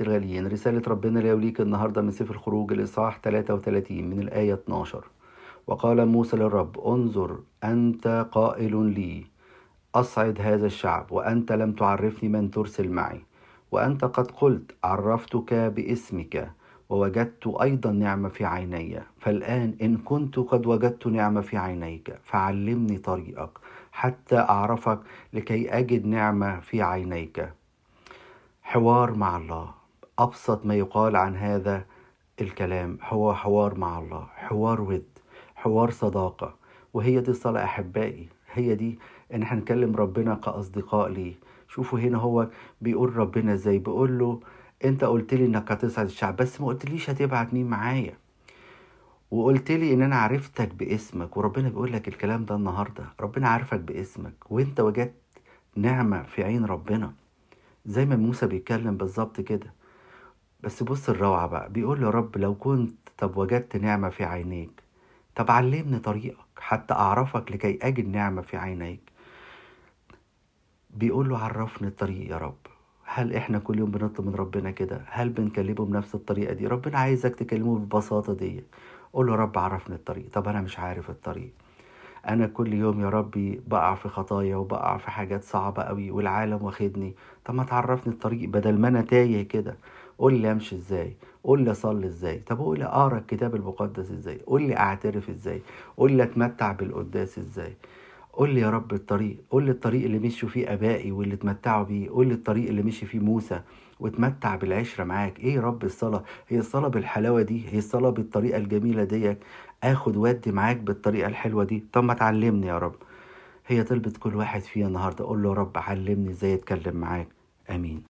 الغاليين، رسالة ربنا لي وليك النهاردة من سفر الخروج الإصحاح 33 من الآية 12. وقال موسى للرب: انظر، أنت قائل لي أصعد هذا الشعب، وأنت لم تعرفني من ترسل معي، وأنت قد قلت عرفتك باسمك، ووجدت أيضا نعمة في عيني. فالآن إن كنت قد وجدت نعمة في عينيك فعلمني طريقك حتى أعرفك، لكي أجد نعمة في عينيك. حوار مع الله، أبسط ما يقال عن هذا الكلام هو حوار مع الله، حوار ود، حوار صداقة. وهي دي الصلاة أحبائي، هي دي إن احنا نكلم ربنا كأصدقاء ليه. شوفوا هنا هو بيقول ربنا إزاي، بيقول له أنت قلت لي إنك هتصعد الشعب، بس ما قلتليش هتبعت مين معايا، وقلت لي إن أنا عرفتك باسمك. وربنا بيقول لك الكلام ده النهاردة، ربنا عارفك باسمك، وأنت وجدت نعمة في عين ربنا زي ما موسى بيتكلم بالظبط كده. بس بص الروعة بقى، بيقول له رب لو كنت طب وجدت نعمة في عينيك، طب علمني طريقك حتى أعرفك لكي أجد نعمة في عينيك. بيقول له عرفني الطريق يا رب. هل إحنا كل يوم بنطلب من ربنا كده؟ هل بنكلمه بنفس الطريقة دي؟ ربنا عايزك تكلمه بالبساطة دي، قول له رب عرفني الطريق. طب أنا مش عارف الطريق، أنا كل يوم يا ربي بقع في خطايا وبقع في حاجات صعبة قوي، والعالم واخدني. طب ما تعرفني الطريق بدل ما أنا تايه كده. قول لي أمشي إزاي، قول لي أصلي إزاي، طب قول لي أقرأ الكتاب المقدس إزاي، قول لي أعترف إزاي، قول لي أتمتع بالقداس إزاي. قول لي يا رب الطريق، قول لي الطريق اللي مشوا فيه آبائي واللي اتمتعوا بيه، قول لي الطريق اللي مشي فيه موسى واتمتع بالعشرة معاك. إيه يا رب الصلاة، هي الصلاة بالحلاوة دي، هي الصلاة بالطريقة الجميلة ديك، آخد ودي معاك بالطريقة الحلوة دي. طب ما تعلمني يا رب. هي طلبت كل واحد فينا النهاردة، قول له يا رب علمني إزاي أتكلم معاك. آمين.